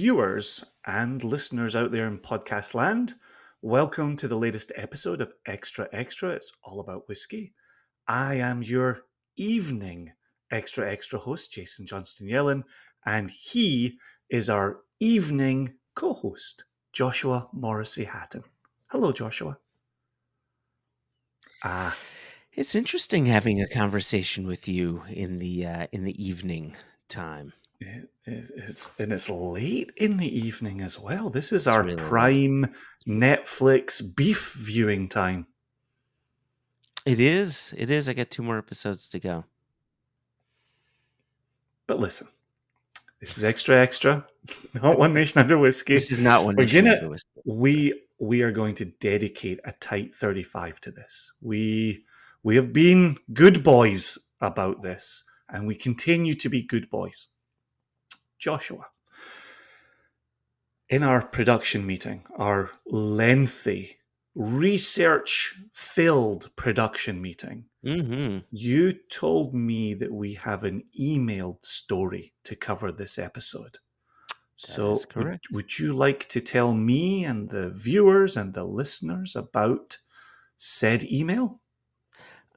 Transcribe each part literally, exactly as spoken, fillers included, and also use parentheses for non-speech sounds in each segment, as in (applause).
viewers and listeners out there in podcast land, welcome to the latest episode of Extra Extra. It's all about whiskey. I am your evening Extra Extra host, Jason Johnston Yellen, and he is our evening co-host, Joshua Morrissey Hatton. Hello, Joshua. Ah, it's interesting having a conversation with you in the uh, in the evening time. It, it, it's and it's late in the evening as well. This is it's our really prime late. Netflix beef viewing time. It is. It is. I got two more episodes to go. But listen, this is Extra Extra, not One Nation Under Whiskey. This is not One We're Nation gonna, Under Whiskey. We we are going to dedicate a tight thirty-five to this. We we have been good boys about this, and we continue to be good boys. Joshua, in our production meeting, our lengthy, research-filled production meeting, mm-hmm. you told me that we have an emailed story to cover this episode. That so is correct. Would, would you like to tell me and the viewers and the listeners about said email?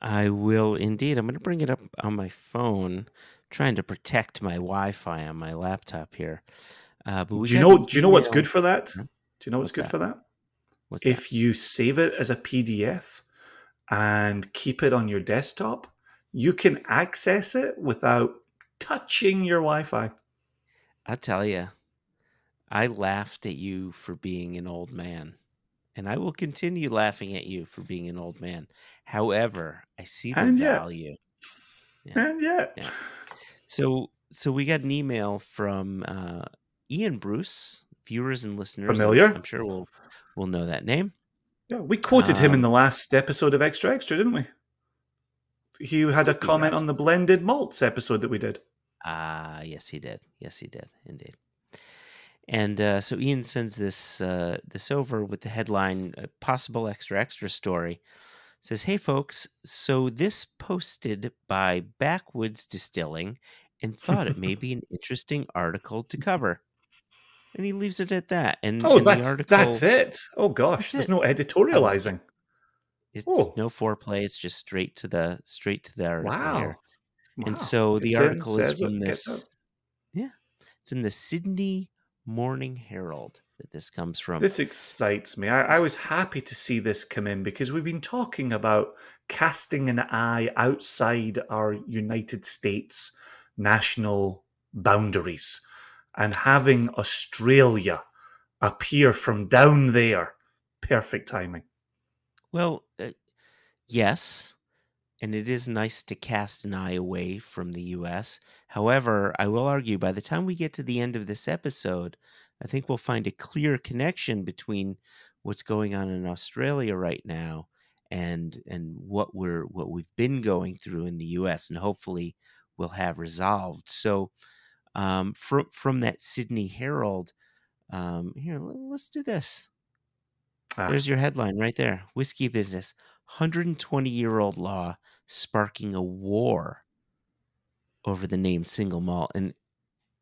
I will indeed. I'm going to bring it up on my phone. Trying to protect my Wi-Fi on my laptop here. Uh, but we do you know? Do you know what's good for that? Do you know what's, what's good that? for that? What's if that? you save it as a P D F and keep it on your desktop, you can access it without touching your Wi-Fi. I tell you, I laughed at you for being an old man, and I will continue laughing at you for being an old man. However, I see the and value. Yet. Yeah. And yet. Yeah. So so we got an email from uh, Ian Bruce, viewers and listeners. Familiar. I'm sure we'll we'll know that name. Yeah, we quoted um, him in the last episode of Extra Extra, didn't we? He had a comment on the blended malts episode that we did. Ah, uh, yes, he did. Yes, he did, indeed. And uh, so Ian sends this uh, this over with the headline, a possible Extra Extra story. Says, hey, folks, so this posted by Backwoods Distilling and thought it may be an interesting article to cover. And he leaves it at that. And Oh, and that's, the article, that's it. Oh, gosh. There's it. no editorializing. It's oh. no foreplay. It's just straight to the straight to the article. Wow. Here. wow. And so the it's article in, is from it, this. Yeah. It's in the Sydney Morning Herald. That this comes from. This excites me. I, I was happy to see this come in because we've been talking about casting an eye outside our United States national boundaries and having Australia appear from down there. Perfect timing. Well, uh, yes, and it is nice to cast an eye away from the U S. However, I will argue by the time we get to the end of this episode, I think we'll find a clear connection between what's going on in Australia right now and and what we're what we've been going through in the U S, and hopefully we'll have resolved. So um, from from that Sydney Herald, um, here let's do this. Ah. There's your headline right there: Whisky Business, one hundred twenty year old law sparking a war over the name Single Malt, and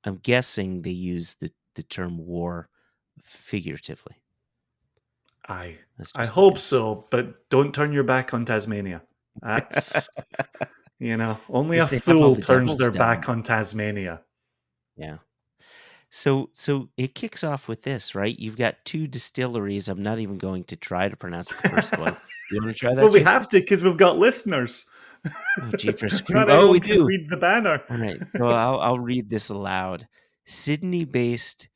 I'm guessing they use the. the term war figuratively. I I hope so, but don't turn your back on Tasmania. That's, you know, only a fool turns their back on Tasmania. Yeah. So, so it kicks off with this, right? You've got two distilleries. I'm not even going to try to pronounce the first one. You want to try that? Well, we have to, because we've got listeners. Oh, jeepers. Oh, we do. Read the banner. All right. Well, I'll, I'll read this aloud. Sydney-based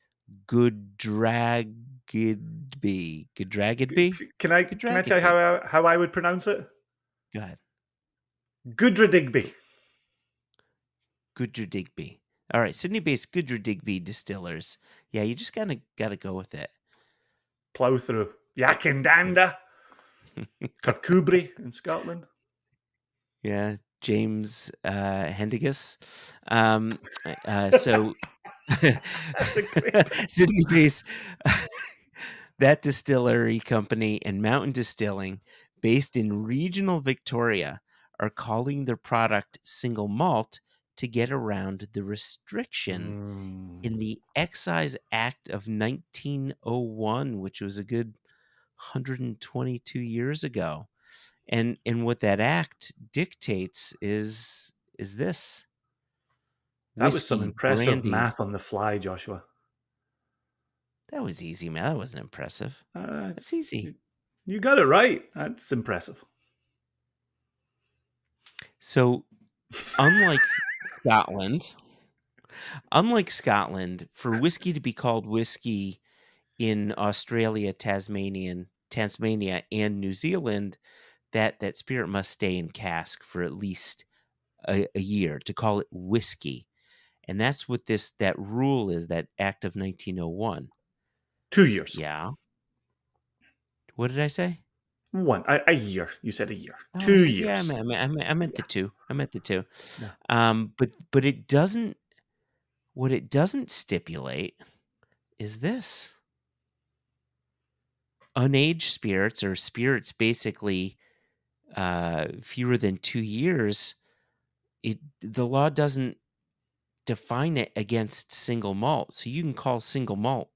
Goodra Digby. Goodra Digby? Can I Goodra can I tell you how I, how I would pronounce it? Go ahead. Goodra Digby. Goodra Digby. All right, Sydney-based Goodra Digby distillers. Yeah, you just kind of got to go with it. Plow through Yackandandah, Kirkcudbright in Scotland. Yeah, James uh, Hendigas. Um, uh, so. That's a great (laughs) Sydney based that distillery company and Mountain Distilling, based in regional Victoria, are calling their product Single Malt to get around the restriction mm. in the Excise Act of nineteen oh one, which was a good one hundred twenty-two years ago. And and what that act dictates is is this. That was some impressive brandy. Math on the fly, Joshua. That was easy, man. That wasn't impressive. Uh, That's easy. You got it right. That's impressive. So, unlike Scotland, unlike Scotland, for whiskey to be called whiskey in Australia, Tasmanian, Tasmania, and New Zealand, that that spirit must stay in cask for at least a, a year to call it whiskey. And that's what this, that rule is, that Act of nineteen oh one. Two years. Yeah. What did I say? One. A, a year. You said a year. Oh, two years. Yeah, I meant, I meant, I meant, I meant yeah. the two. I meant the two. Yeah. Um, but, but it doesn't, what it doesn't stipulate is this. Unaged spirits, or spirits basically uh, fewer than two years, it the law doesn't define it against single malt. So you can call single malt.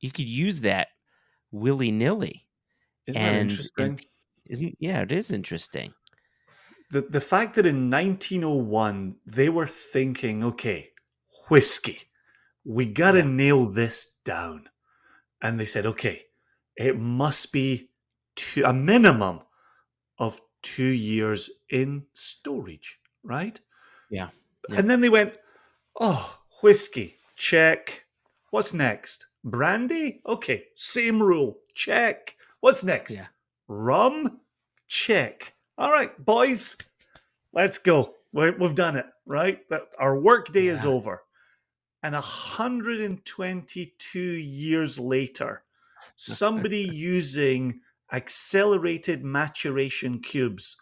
You could use that willy-nilly. Isn't and, that interesting? And isn't, yeah, it is interesting. The the fact that in nineteen oh one, they were thinking, okay, whiskey, we got to yeah. nail this down. And they said, okay, it must be two, a minimum of two years in storage, right? Yeah. Yeah. And then they went, oh, whiskey, check. What's next? Brandy? Okay, same rule, check. What's next? Yeah. Rum? Check. All right, boys, let's go. We're, we've done it, right? Our work day yeah. is over. And one hundred twenty-two years later, somebody using accelerated maturation cubes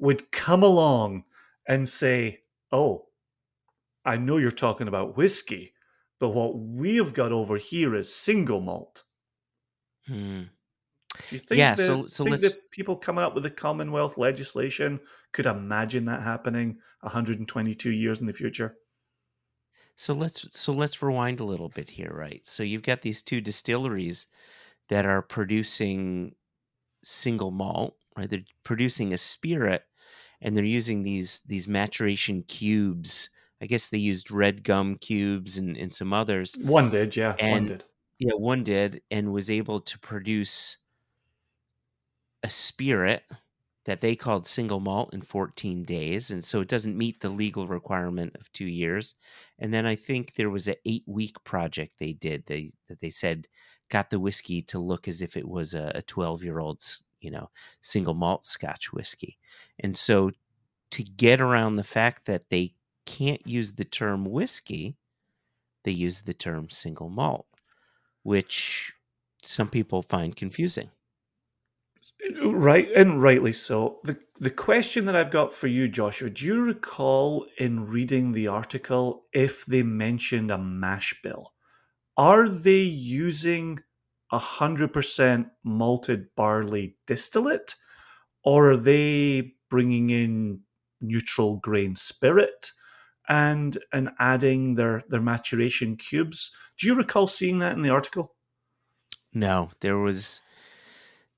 would come along and say, oh, I know you're talking about whiskey, but what we've got over here is single malt. Hmm. Do you think, yeah, that, so, so think that people coming up with the Commonwealth legislation could imagine that happening one hundred twenty-two years in the future? So let's so let's rewind a little bit here, right? So you've got these two distilleries that are producing single malt, right? They're producing a spirit, and they're using these these maturation cubes. I guess they used red gum cubes and, and some others. One did, yeah. And, one did. Yeah, one did, and was able to produce a spirit that they called single malt in fourteen days. And so it doesn't meet the legal requirement of two years. And then I think there was an eight week project they did. They, that they said, got the whiskey to look as if it was a twelve year old, you know, single malt Scotch whiskey. And so to get around the fact that they can't use the term whiskey, they use the term single malt, which some people find confusing. Right, and rightly so. The the question that I've got for you, Joshua, do you recall in reading the article if they mentioned a mash bill? Are they using one hundred percent malted barley distillate, or are they bringing in neutral grain spirit and and adding their, their maturation cubes? Do you recall seeing that in the article? No, there was...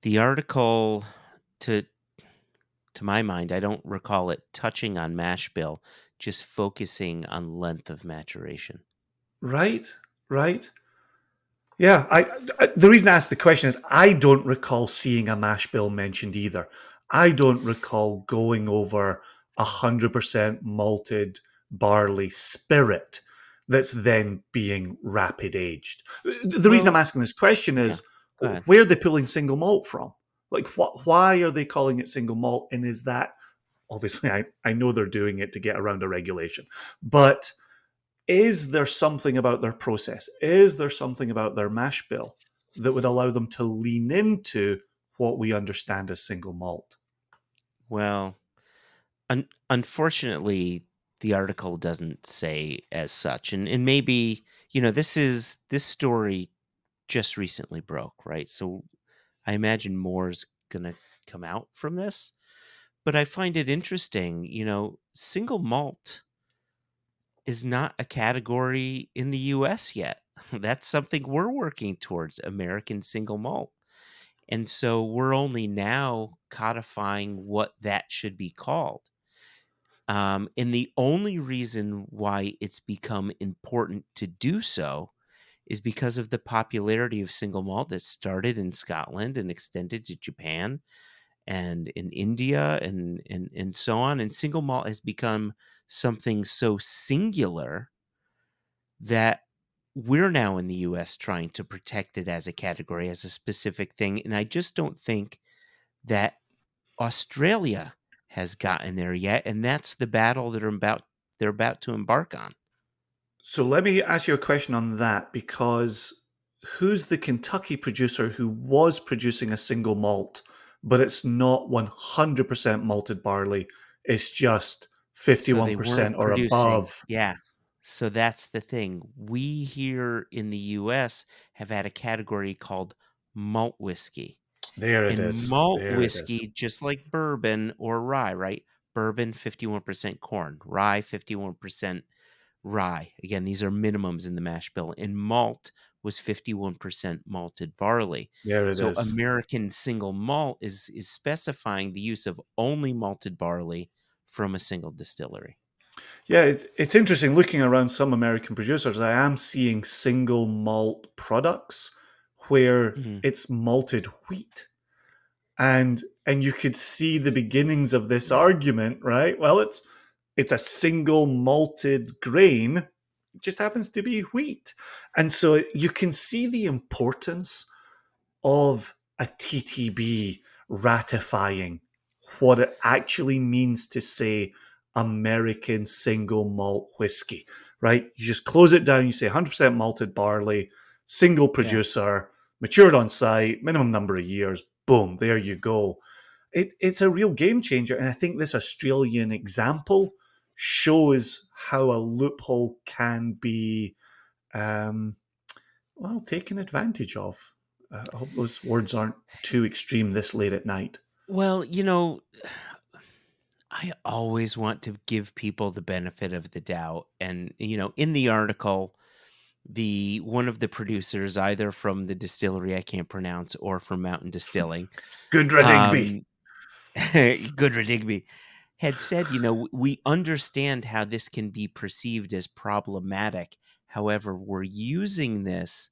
The article, to to my mind, I don't recall it touching on mash bill, just focusing on length of maturation. Right, right. Yeah, I, I the reason I asked the question is I don't recall seeing a mash bill mentioned either. I don't recall going over one hundred percent malted barley spirit that's then being rapid aged. The well, reason I'm asking this question is... Yeah. Where are they pulling single malt from? Like, what? Why are they calling it single malt? And is that, obviously, I, I know they're doing it to get around a regulation, but is there something about their process? Is there something about their mash bill that would allow them to lean into what we understand as single malt? Well, un- unfortunately, the article doesn't say as such. And, and maybe, you know, this is, this story just recently broke, right? So I imagine more's gonna come out from this, but I find it interesting. You know, single malt is not a category in the U S yet. That's something we're working towards, American single malt. And so we're only now codifying what that should be called. Um, and the only reason why it's become important to do so is because of the popularity of single malt that started in Scotland and extended to Japan and in India and, and, and so on. And single malt has become something so singular that we're now in the U S trying to protect it as a category, as a specific thing. And I just don't think that Australia has gotten there yet. And that's the battle that are about, they're about to embark on. So let me ask you a question on that, because who's the Kentucky producer who was producing a single malt, but it's not one hundred percent malted barley. It's just fifty-one percent so or producing, above. Yeah. So that's the thing. We here in the U S have had a category called malt whiskey. There it and is. Malt there whiskey, is. Just like bourbon or rye, right? Bourbon, fifty-one percent corn. Rye, fifty-one percent rye. Again, these are minimums in the mash bill. And malt was fifty-one percent malted barley. There it so is. So American single malt is is specifying the use of only malted barley from a single distillery. Yeah, it, it's interesting looking around some American producers. I am seeing single malt products where mm-hmm. it's malted wheat. And and you could see the beginnings of this argument, right? Well, it's it's a single malted grain. It just happens to be wheat. And so you can see the importance of a T T B ratifying what it actually means to say American single malt whiskey, right? You just close it down. You say one hundred percent malted barley, single producer, yeah. matured on site, minimum number of years. Boom, there you go. It, it's a real game changer. And I think this Australian example shows how a loophole can be, um, well, taken advantage of. Uh, I hope those words aren't too extreme this late at night. Well, you know, I always want to give people the benefit of the doubt. And, you know, in the article, the one of the producers, either from the distillery I can't pronounce or from Mountain Distilling, Goodra Digby. Um, Goodra Digby had said, you know, we understand how this can be perceived as problematic. However, we're using this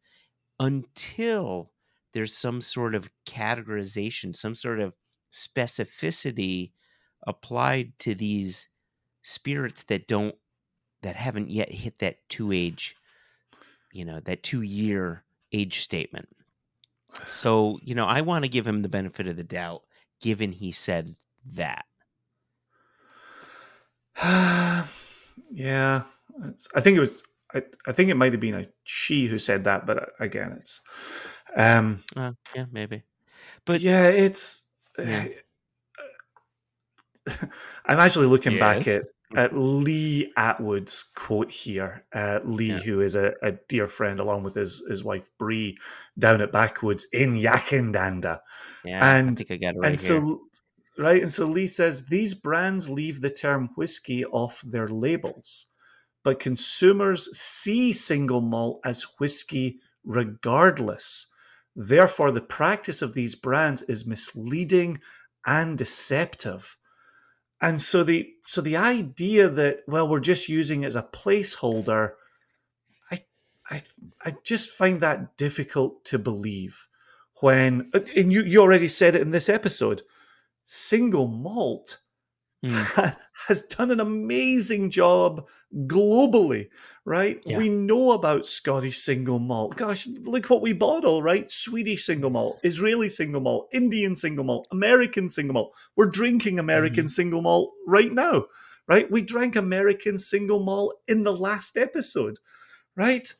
until there's some sort of categorization, some sort of specificity applied to these spirits that don't, that haven't yet hit that two age, you know, that two year age statement. So, you know, I want to give him the benefit of the doubt, given he said that. Yeah, it's, I think it was, I, I think it might have been a she who said that, but again, it's, um, uh, yeah, maybe, but yeah, it's, yeah. Uh, I'm actually looking yes. back at, at Lee Atwood's quote here. Uh, Lee, yeah. who is a, a dear friend, along with his, his wife Bree, down at Backwoods in Yackandandah. Yeah, and, I think I got it right and here. So, right, and so Lee says, these brands leave the term whiskey off their labels, but consumers see single malt as whiskey regardless. Therefore, the practice of these brands is misleading and deceptive. And so the so the idea that, well, we're just using it as a placeholder, I I I just find that difficult to believe. When and you, you already said it in this episode, single malt mm. has done an amazing job globally, right? Yeah. We know about Scottish single malt. Gosh, look what we bottle, right? Swedish single malt, Israeli single malt, Indian single malt, American single malt. We're drinking American mm. single malt right now, right? We drank American single malt in the last episode, right?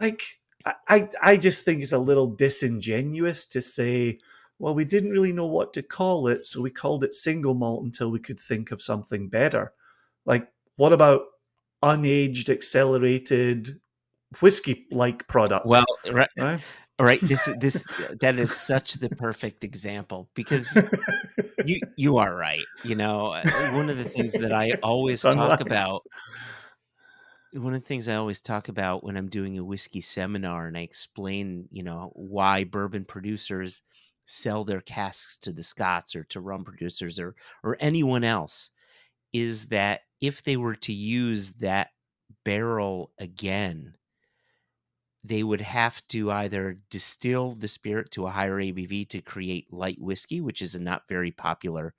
Like, I, I, I just think it's a little disingenuous to say, well, we didn't really know what to call it, so we called it single malt until we could think of something better. Like, what about unaged, accelerated whiskey-like product? Well, right, right. right this this that is such the perfect example, because you you are right. You know, one of the things that I always talk about one of the things I always talk about when I'm doing a whiskey seminar and I explain, you know, why bourbon producers sell their casks to the Scots or to rum producers or or anyone else, is that if they were to use that barrel again, they would have to either distill the spirit to a higher A B V to create light whiskey, which is a not very popular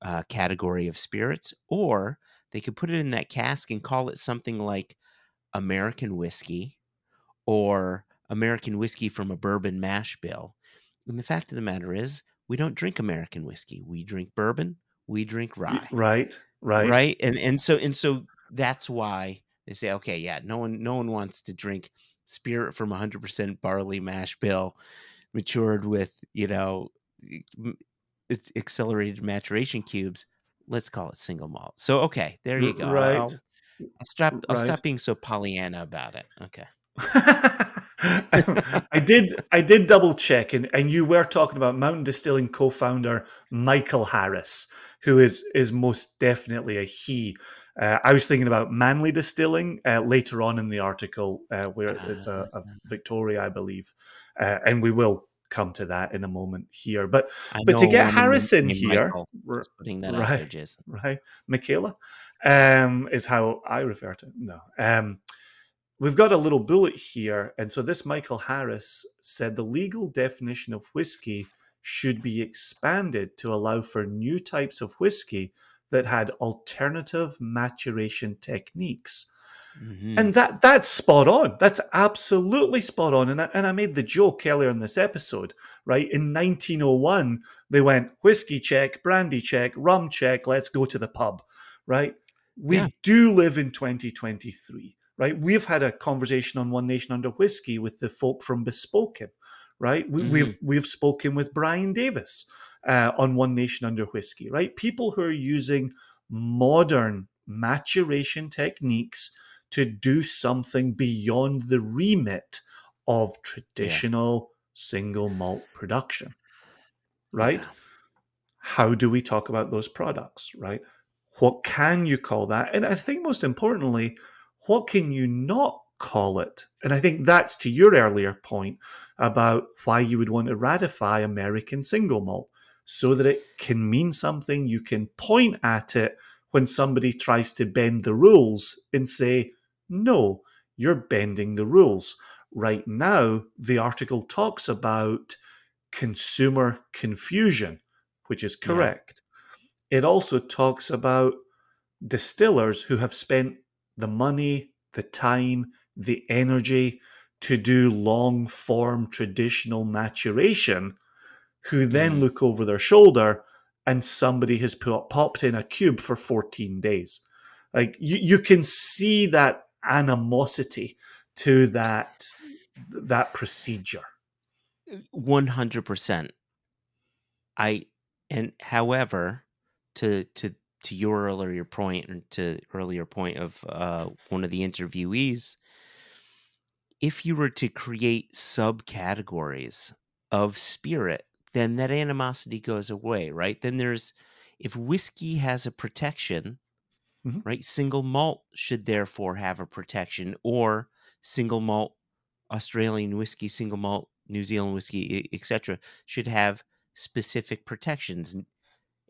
uh, category of spirits, or they could put it in that cask and call it something like American whiskey or American whiskey from a bourbon mash bill. And the fact of the matter is, we don't drink American whiskey. We drink bourbon. We drink rye. Right. Right. Right. And and so and so that's why they say, okay, yeah, no one no one wants to drink spirit from one hundred percent barley mash bill matured with, you know, it's accelerated maturation cubes. Let's call it single malt. So, okay, there you go. Right. I'll, I'll stop. I'll right. stop being so Pollyanna about it. Okay. I did. I did double check, and, and you were talking about Mountain Distilling co-founder Michael Harris, who is is most definitely a he. Uh, I was thinking about Manly Distilling uh, later on in the article, uh, where it's a, a Victoria, I believe, uh, and we will come to that in a moment here. But but to get Harris in here, putting that out there, Jason, right? Michaela um, is how I refer to it. No. Um, We've got a little bullet here. And so this Michael Harris said the legal definition of whiskey should be expanded to allow for new types of whiskey that had alternative maturation techniques. Mm-hmm. And that that's spot on. That's absolutely spot on. And I, and I made the joke earlier in this episode, right? In nineteen oh one, they went whiskey check, brandy check, rum check, let's go to the pub, right? We yeah. do live in twenty twenty-three. Right, we've had a conversation on One Nation Under Whiskey with the folk from Bespoken, right? We, mm. We've we've spoken with Brian Davis uh, on One Nation Under Whiskey, right? People who are using modern maturation techniques to do something beyond the remit of traditional yeah. single malt production, right? Yeah. How do we talk about those products, right? What can you call that? And I think most importantly, what can you not call it? And I think that's to your earlier point about why you would want to ratify American single malt, so that it can mean something. You can point at it when somebody tries to bend the rules and say, no, you're bending the rules. Right now, the article talks about consumer confusion, which is correct. Yeah. It also talks about distillers who have spent the money, the time, the energy to do long-form traditional maturation, who then mm. look over their shoulder and somebody has put, popped in a cube for fourteen days. Like you, you can see that animosity to that that procedure. one hundred percent. I and however, to to. to your earlier point and to earlier point of uh, one of the interviewees, if you were to create subcategories of spirit, then that animosity goes away, right? Then there's, if whiskey has a protection, mm-hmm. right? Single malt should therefore have a protection, or single malt, Australian whiskey, single malt, New Zealand whiskey, et cetera, should have specific protections.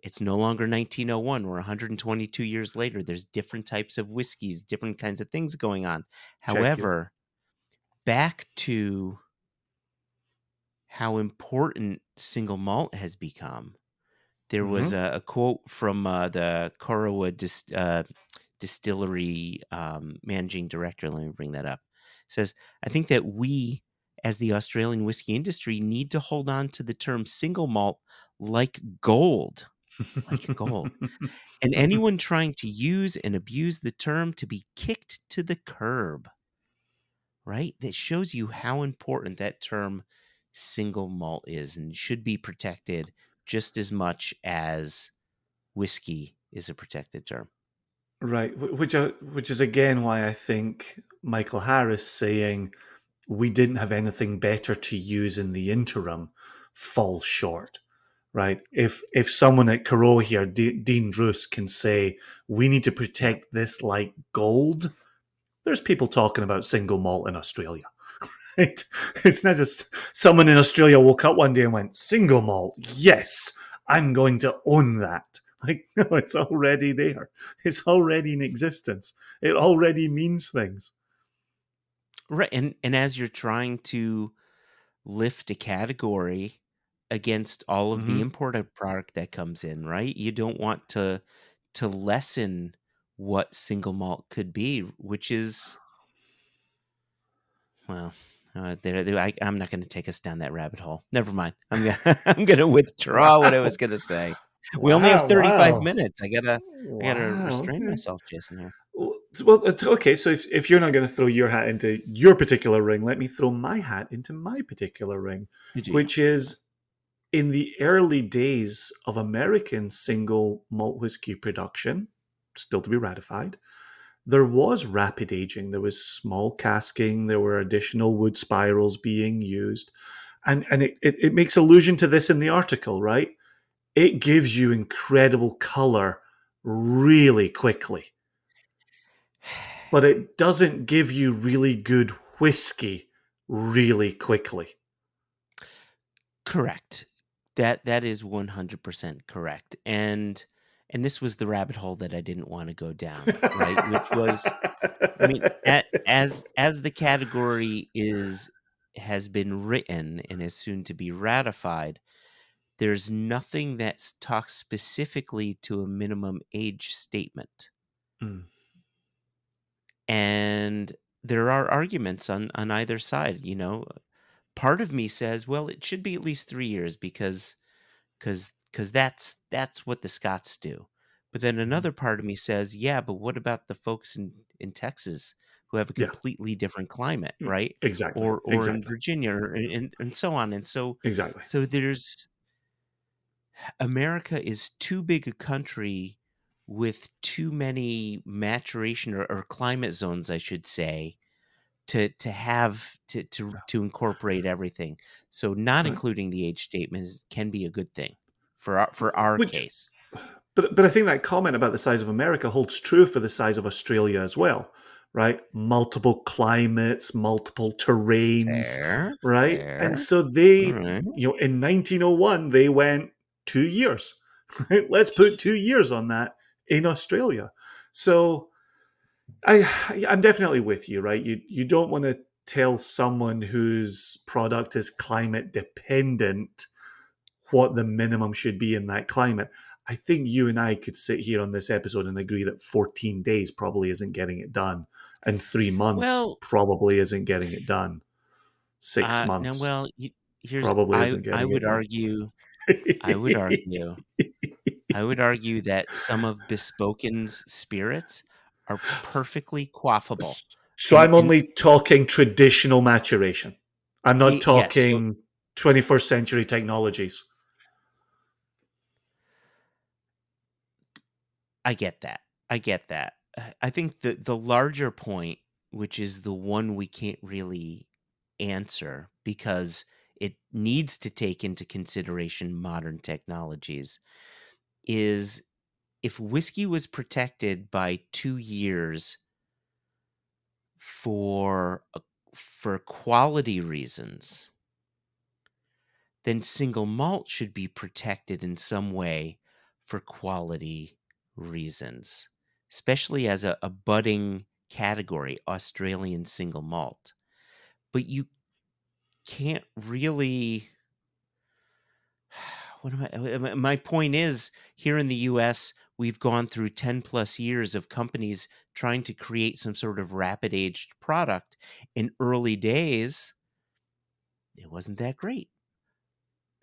It's no longer nineteen oh one. We're one hundred twenty-two years later. There's different types of whiskeys, different kinds of things going on. However, back to how important single malt has become. There mm-hmm. was a, a quote from uh, the Corowa Dis, uh, Distillery um, managing director. Let me bring that up. It says, I think that we, as the Australian whiskey industry, need to hold on to the term single malt like gold. like gold. And anyone trying to use and abuse the term to be kicked to the curb, right? That shows you how important that term single malt is and should be protected just as much as whiskey is a protected term. Right. Which, which is again why I think Michael Harris saying we didn't have anything better to use in the interim falls short. Right. If if someone at Corowa here, D- Dean Drews, can say we need to protect this like gold, there's people talking about single malt in Australia. Right? It's not just someone in Australia woke up one day and went, single malt, yes, I'm going to own that. Like, no, it's already there. It's already in existence. It already means things. Right. And, and as you're trying to lift a category against all of mm-hmm. the imported product that comes in, right? You don't want to to lessen what single malt could be, which is, well, uh, they're, they're, I, I'm not going to take us down that rabbit hole. Never mind. I'm gonna, I'm going to withdraw wow. what I was going to say. We wow, only have thirty-five wow. minutes. I gotta, wow, I gotta restrain okay. myself, Jason. Here. Well, okay. So if, if you're not going to throw your hat into your particular ring, let me throw my hat into my particular ring, which is in the early days of American single malt whiskey production, still to be ratified, there was rapid aging. There was small casking. There were additional wood spirals being used, and and it it, it makes allusion to this in the article, right? It gives you incredible color really quickly. But it doesn't give you really good whiskey really quickly. Correct. That that is one hundred percent correct. And and this was the rabbit hole that I didn't want to go down, right? Which was, I mean, at, as as the category is has been written and is soon to be ratified, there's nothing that talks specifically to a minimum age statement. Mm. And there are arguments on, on either side. You know, part of me says, well, it should be at least three years because because because that's that's what the Scots do. But then another part of me says, yeah, but what about the folks in, in Texas who have a completely yeah. different climate, right? Exactly. Or or exactly. in Virginia or, and, and so on. And so exactly. So there's America is too big a country with too many maturation or, or climate zones, I should say, to to have to to, to incorporate everything. So not right. including the age statements can be a good thing for our, for our Which, case. But but I think that comment about the size of America holds true for the size of Australia as well, right? Multiple climates, multiple terrains, fair, right? Fair. And so they, right. you know, in nineteen oh one they went. Two years. Let's put two years on that in Australia. So I, I'm definitely with you, right? You you don't want to tell someone whose product is climate dependent what the minimum should be in that climate. I think you and I could sit here on this episode and agree that fourteen days probably isn't getting it done, and three months well, probably isn't getting it done. Six uh, months no, well, here's, probably I, isn't getting I would it argue. Done. I would argue, I would argue that some of Bespoken's spirits are perfectly quaffable. So and, I'm only and, talking traditional maturation. I'm not talking yes. twenty-first century technologies. I get that. I get that. I think the, the larger point, which is the one we can't really answer because it needs to take into consideration modern technologies, is if whiskey was protected by two years for, for quality reasons, then single malt should be protected in some way for quality reasons, especially as a, a budding category, Australian single malt. But you can't really what am I my point is here in the U S we've gone through ten plus years of companies trying to create some sort of rapid aged product. In early days it wasn't that great,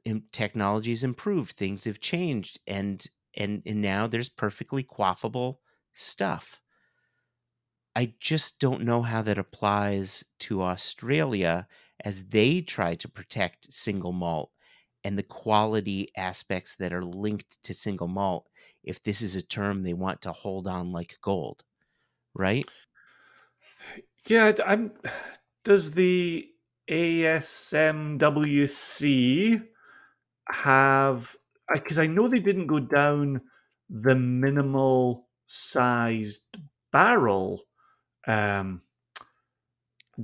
and technology's improved, things have changed, and and and now there's perfectly quaffable stuff. I just don't know how that applies to Australia as they try to protect single malt and the quality aspects that are linked to single malt, if this is a term they want to hold on like gold, right? Yeah, I'm, does the A S M W C have, because I know they didn't go down the minimal sized barrel um,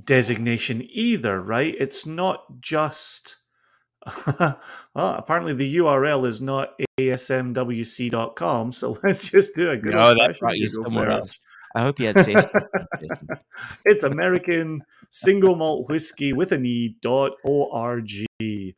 designation either, right? It's not just... well, apparently the U R L is not a s m w c dot com, so let's just do a good no, that's right. somewhere else. I hope you had safety. It's American Single Malt Whiskey with an E dot O R G.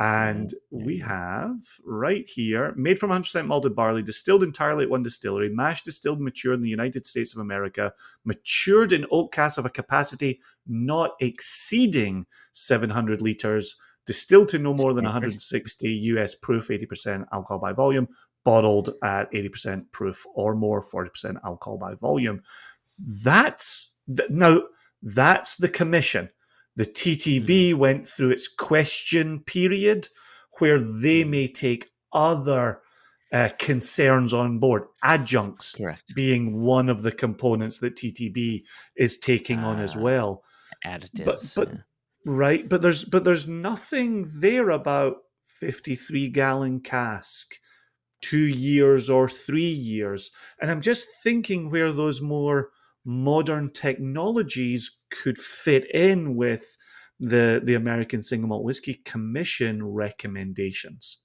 And we have right here, made from one hundred percent malted barley, distilled entirely at one distillery, mashed, distilled, matured in the United States of America, matured in oak casks of a capacity not exceeding seven hundred litres, distilled to no more than one hundred sixty U S proof, eighty percent alcohol by volume, bottled at eighty percent proof or more, forty percent alcohol by volume. That's the, now that's the commission. The T T B mm-hmm. went through its question period where they may take other uh, concerns on board, adjuncts Correct. being one of the components that T T B is taking uh, on as well. Additives. But, but, yeah. Right, but there's but there's nothing there about fifty-three gallon cask, two years or three years. And I'm just thinking where those more modern technologies could fit in with the, the American Single Malt Whiskey Commission recommendations.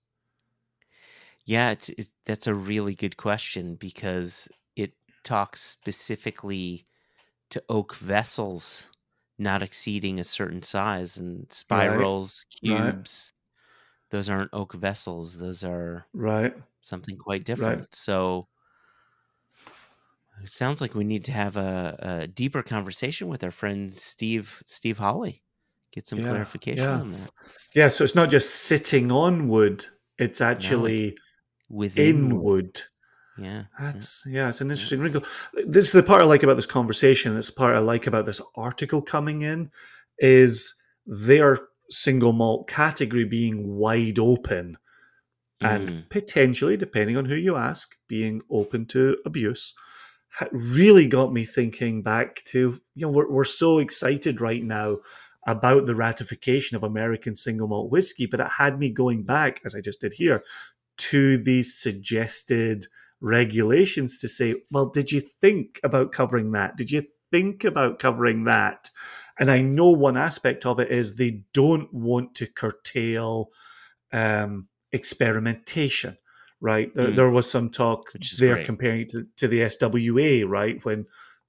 Yeah, it's, it's, that's a really good question because it talks specifically to oak vessels not exceeding a certain size, and spirals, right. cubes, right. those aren't oak vessels. Those are right. something quite different. Right. So it sounds like we need to have a, a deeper conversation with our friend Steve, Steve Holly, get some yeah. clarification yeah. on that. Yeah. So it's not just sitting on wood. It's actually no, it's within in wood. Yeah, that's yeah. yeah, it's an interesting yeah. wrinkle. This is the part I like about this conversation. It's the part I like about this article coming in, is their single malt category being wide open, mm. and potentially, depending on who you ask, being open to abuse. It really got me thinking back to, you know, we're we're so excited right now about the ratification of American single malt whiskey, but it had me going back, as I just did here, to these suggested regulations to say, well, did you think about covering that? Did you think about covering that? And I know one aspect of it is they don't want to curtail um, experimentation, right? There, mm. there was some talk there great. comparing it to, to the S W A, right? When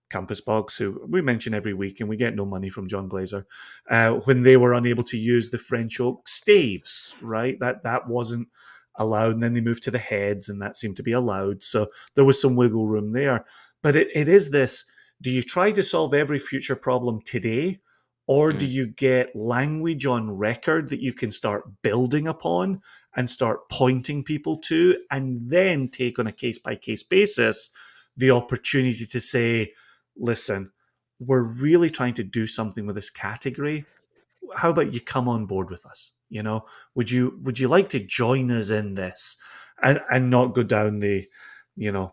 Compass Box, who we mention every week and we get no money from John Glaser, uh, when they were unable to use the French oak staves, right? That that wasn't allowed, and then they moved to the heads, and that seemed to be allowed. So there was some wiggle room there. But it, it is this, do you try to solve every future problem today, or mm. do you get language on record that you can start building upon and start pointing people to, and then take on a case-by-case basis the opportunity to say, listen, we're really trying to do something with this category. How about you come on board with us? You know, would you would you like to join us in this, and and not go down the, you know,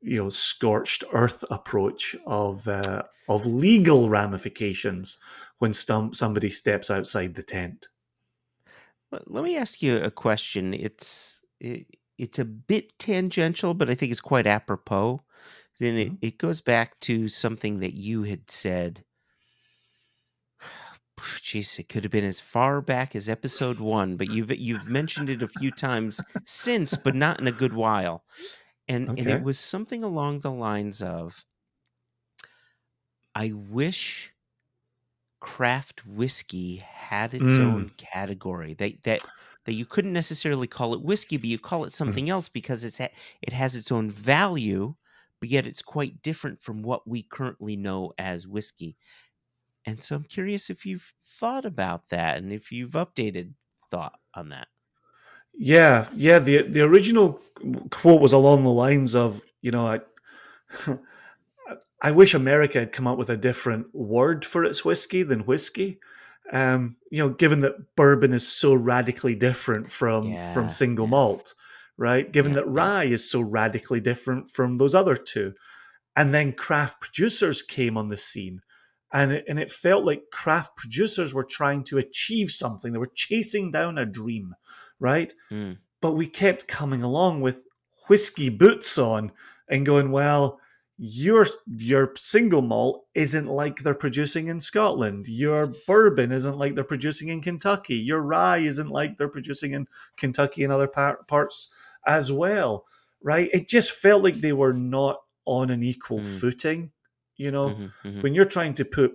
you know scorched earth approach of uh, of legal ramifications when some somebody steps outside the tent? Let me ask you a question. It's it, it's a bit tangential, but I think it's quite apropos. Then mm-hmm. it, it goes back to something that you had said. Jeez, it could have been as far back as episode one, but you've you've mentioned it a few times since, but not in a good while. And okay. and it was something along the lines of, I wish craft whiskey had its mm. own category. That that that you couldn't necessarily call it whiskey, but you call it something mm. else because it's it has its own value, but yet it's quite different from what we currently know as whiskey. And so I'm curious if you've thought about that and if you've updated thought on that. Yeah, yeah. The the original quote was along the lines of, you know, I, I wish America had come up with a different word for its whiskey than whiskey. Um, you know, given that bourbon is so radically different from, yeah. from single malt, right? Given yeah. that rye is so radically different from those other two. And then craft producers came on the scene. And it, and it felt like craft producers were trying to achieve something. They were chasing down a dream, right? Mm. But we kept coming along with whiskey boots on and going, well, Your your single malt isn't like they're producing in Scotland. Your bourbon isn't like they're producing in Kentucky. Your rye isn't like they're producing in Kentucky and other par- parts as well, right? It just felt like they were not on an equal mm. footing, you know? Mm-hmm, mm-hmm. When you're trying to put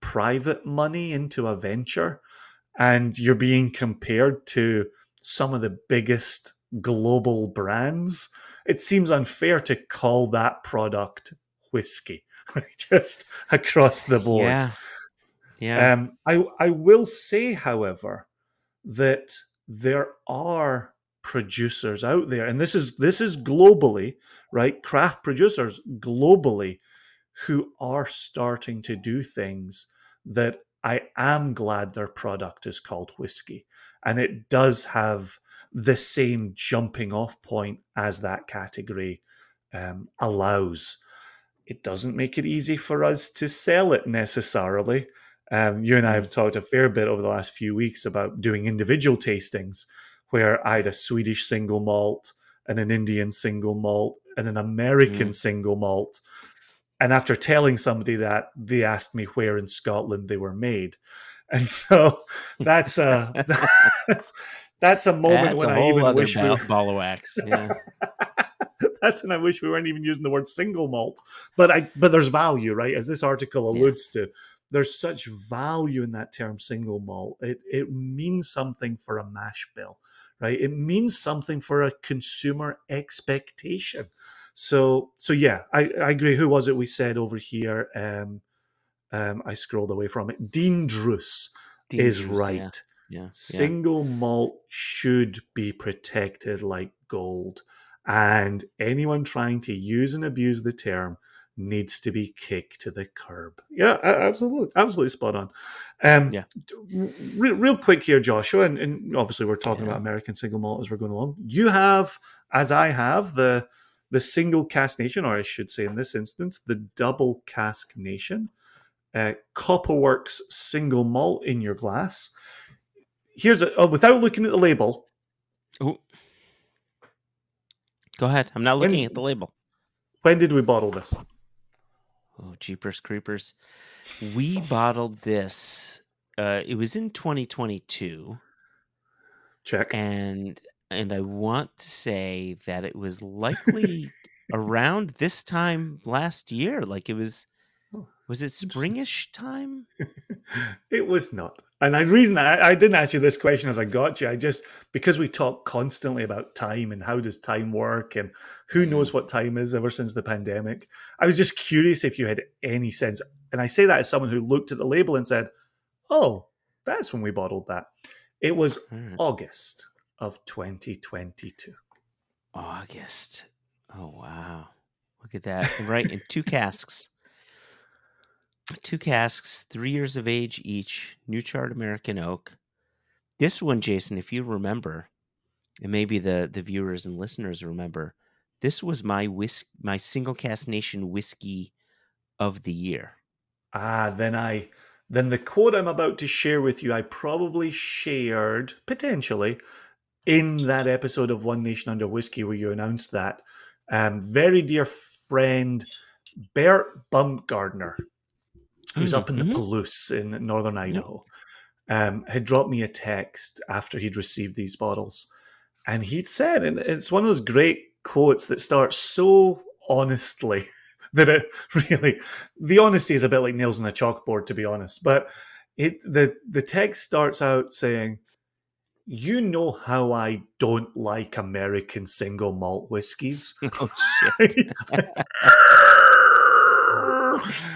private money into a venture and you're being compared to some of the biggest global brands, it seems unfair to call that product whiskey, right? Just across the board. Yeah. Yeah. Um, I, I will say, however, that there are producers out there, and this is this is globally, right? Craft producers globally who are starting to do things that I am glad their product is called whiskey. And it does have the same jumping off point as that category um, allows. It doesn't make it easy for us to sell it necessarily. Um, you and I have talked a fair bit over the last few weeks about doing individual tastings where I had a Swedish single malt and an Indian single malt and an American mm. single malt. And after telling somebody that, they asked me where in Scotland they were made. And so that's a... that's, That's a moment that's when a I even wish we were... ball of wax. Yeah. That's when I wish we weren't even using the word single malt. But I, but there's value, right? As this article alludes yeah. to, there's such value in that term single malt. It it means something for a mash bill, right? It means something for a consumer expectation. So so yeah, I, I agree. Who was it we said over here? Um, um, I scrolled away from it. Dean Drews Dean is Drews, right. Yeah. Yeah, single yeah. malt should be protected like gold, and anyone trying to use and abuse the term needs to be kicked to the curb. Yeah, absolutely, absolutely spot on. Um, yeah, re- real quick here, Joshua, and, and obviously we're talking yeah. about American single malt as we're going along. You have, as I have, the the Single Cask Nation, or I should say in this instance, the Double Cask Nation, uh, Copperworks single malt in your glass. Here's a, oh, without looking at the label. Ooh. Go ahead. I'm not looking when, at the label. When did we bottle this? Oh, jeepers creepers. We bottled this. Uh, it was in twenty twenty-two. Check. And, and I want to say that it was likely around this time last year. Like it was... Was it springish time? It was not. And the reason I, I didn't ask you this question as I got you, I just, because we talk constantly about time and how does time work and who knows what time is ever since the pandemic. I was just curious if you had any sense. And I say that as someone who looked at the label and said, oh, that's when we bottled that. It was mm. August of twenty twenty-two. August. Oh, wow. Look at that. Right. In two casks. Two casks, three years of age each, new charred American oak. This one, Jason, if you remember, and maybe the, the viewers and listeners remember, this was my whis- my Single Cask Nation whiskey of the year. Ah, then I then the quote I'm about to share with you, I probably shared potentially in that episode of One Nation Under Whiskey where you announced that. Um, very dear friend Bert Bumpgardner, who's mm-hmm. up in the Palouse in northern Idaho, mm-hmm. um, had dropped me a text after he'd received these bottles. And he'd said, and it's one of those great quotes that starts so honestly that it really, the honesty is a bit like nails on a chalkboard, to be honest. But it the the text starts out saying, you know how I don't like American single malt whiskeys. Oh, shit.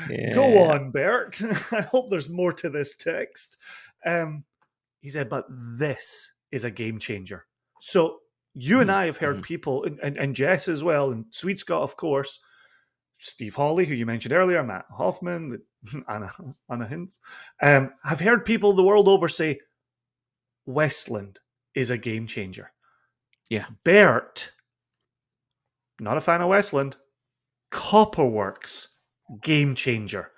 Yeah. Go on, Bert. I hope there's more to this text. Um, he said, but this is a game changer. So you mm-hmm. and I have heard mm-hmm. people, and, and, and Jess as well, and Sweet Scott, of course, Steve Holly, who you mentioned earlier, Matt Hoffman, Anna, Anna Hinz, um, have heard people the world over say, Westland is a game changer. Yeah. Bert, not a fan of Westland, Copperworks. Game changer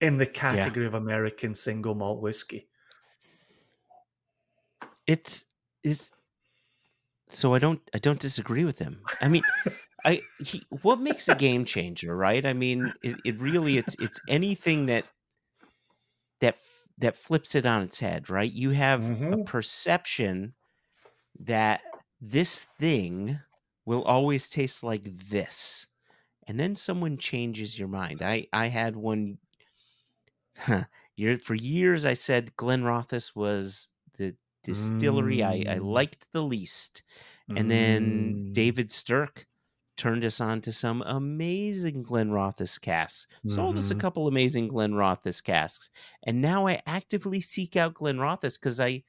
in the category yeah. of American single malt whiskey. It's is so I don't I don't disagree with him. I mean, I he, what makes a game changer, right? I mean, it, it really it's it's anything that that that flips it on its head, right? You have mm-hmm. a perception that this thing will always taste like this, and then someone changes your mind. I I had one. Huh, year, for years, I said Glenrothes was the distillery mm. I, I liked the least, and mm. then David Stirk turned us on to some amazing Glenrothes casks. Mm-hmm. Sold us a couple amazing Glenrothes casks, and now I actively seek out Glenrothes because I,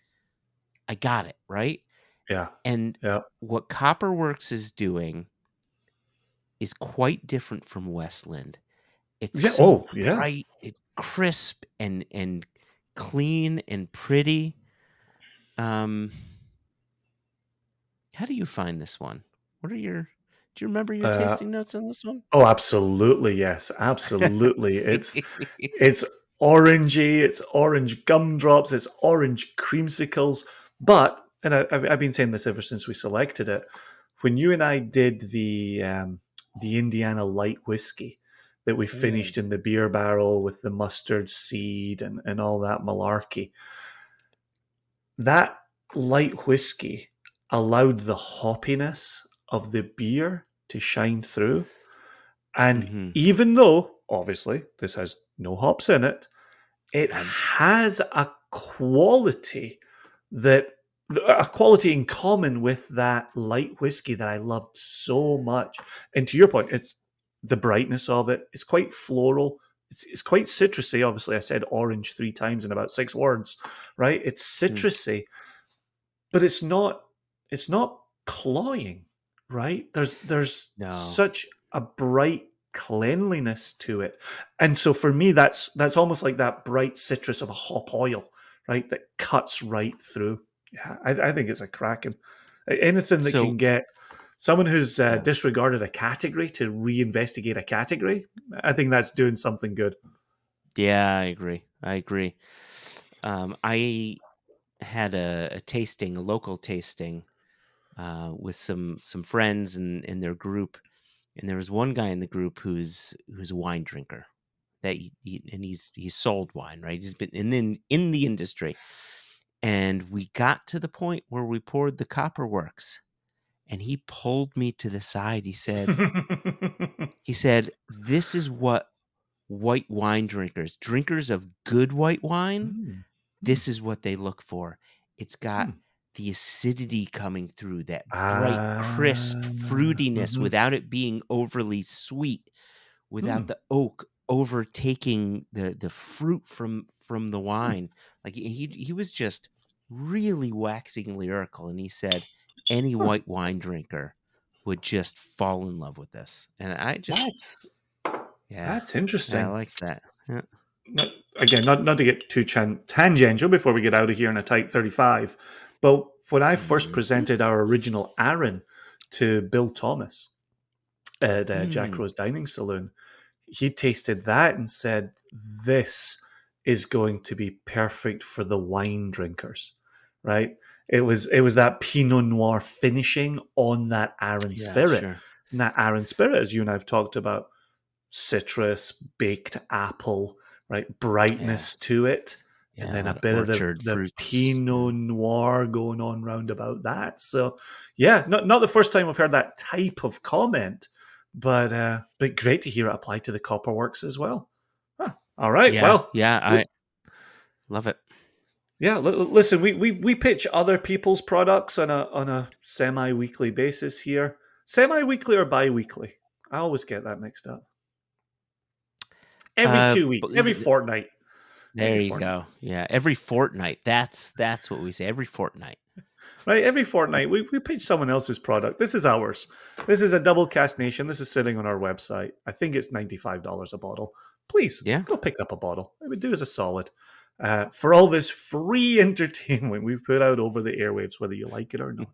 I got it right. Yeah, and yeah. what Copperworks is doing is quite different from Westland. It's yeah. so oh, yeah. bright, it's crisp and and clean and pretty. Um, how do you find this one? What are your Do you remember your uh, tasting notes on this one? Oh, absolutely. Yes, absolutely. It's it's orangey. It's orange gumdrops. It's orange creamsicles. But, and I, I've been saying this ever since we selected it, when you and I did the um, the Indiana light whiskey that we finished mm. in the beer barrel with the mustard seed and, and all that malarkey, that light whiskey allowed the hoppiness of the beer to shine through. And mm-hmm. even though, obviously, this has no hops in it, it um, has a quality that, a quality in common with that light whiskey that I loved so much. And to your point, it's the brightness of it. It's quite floral. It's, it's quite citrusy. Obviously, I said orange three times in about six words, right? It's citrusy, mm. but it's not, it's not cloying. Right? There's there's no. such a bright cleanliness to it. And so for me, that's that's almost like that bright citrus of a hop oil, right? That cuts right through. Yeah, I, I think it's a cracking. Anything that so, can get someone who's uh, disregarded a category to reinvestigate a category, I think that's doing something good. Yeah, I agree. I agree. Um, I had a, a tasting, a local tasting, Uh, with some some friends and in, in their group, and there was one guy in the group who's who's a wine drinker, that he, he, and he's he's sold wine, right? He's been in the, in the industry, and we got to the point where we poured the Copperworks, and he pulled me to the side. He said, he said, "This is what white wine drinkers, drinkers of good white wine, mm. this is what they look for. It's got." Mm. The acidity coming through, that bright, crisp fruitiness uh, without it being overly sweet, without mm. the oak overtaking the, the fruit from, from the wine. Like he, he was just really waxing lyrical. And he said, any white wine drinker would just fall in love with this. And I just, that's, yeah, that's interesting. Yeah, I like that. Yeah. Not, again, not, not to get too chan- tangential before we get out of here in a tight thirty-five, but when I first presented our original Aaron to Bill Thomas at uh, mm. Jack Rose Dining Saloon, he tasted that and said, this is going to be perfect for the wine drinkers, right? It was it was that Pinot Noir finishing on that Aaron yeah, spirit. Sure. And that Aaron spirit, as you and I have talked about, citrus, baked apple, right? Brightness yeah. to it. And yeah, then a bit of the, the Pinot Noir going on round about that. So, yeah, not not the first time I've heard that type of comment, but uh, but great to hear it applied to the Copperworks as well. Huh. All right, yeah, well. Yeah, I we, love it. Yeah, l- listen, we, we we pitch other people's products on a on a semi-weekly basis here. Semi-weekly or bi-weekly? I always get that mixed up. Every uh, two weeks, every fortnight. There every you fortnight. Go. Yeah, every fortnight. That's that's what we say. Every fortnight, right? Every fortnight, we we pitch someone else's product. This is ours. This is a Double Cask Nation. This is sitting on our website. I think it's ninety-five dollars a bottle. Please, yeah. go pick up a bottle. It would do us a solid. Uh, for all this free entertainment we put out over the airwaves, whether you like it or not.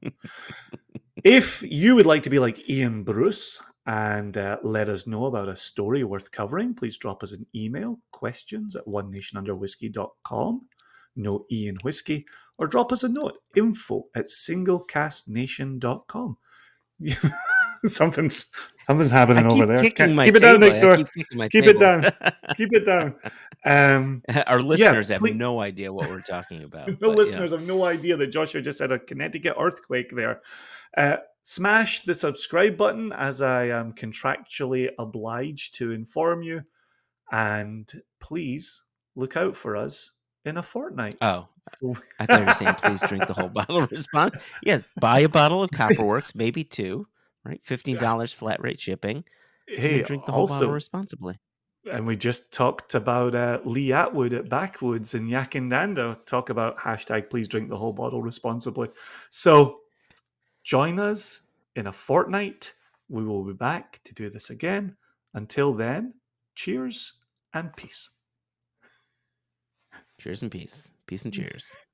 If you would like to be like Ian Bruce and uh, let us know about a story worth covering, please drop us an email, questions at one nation under whiskey dot com, no E in whiskey, or drop us a note, info at single cask nation dot com. something's something's happening over there. Keep it down next door. Keep it down. Keep it down. Um, Our listeners yeah, have please. no idea what we're talking about. no but, listeners you know. have no idea that Joshua just had a Connecticut earthquake there. Uh, smash the subscribe button, as I am contractually obliged to inform you, and please look out for us in a fortnight. Oh, I thought you were saying please drink the whole bottle of response. Yes, buy a bottle of Copperworks, maybe two, right? fifteen dollars yeah. flat rate shipping. Hey, drink the whole also, bottle responsibly. And we just talked about uh, Lee Atwood at Backwoods in Yackandandah. Talk about hashtag please drink the whole bottle responsibly. So join us in a fortnight. We will be back to do this again. Until then, cheers and peace. Cheers and peace. Peace and cheers.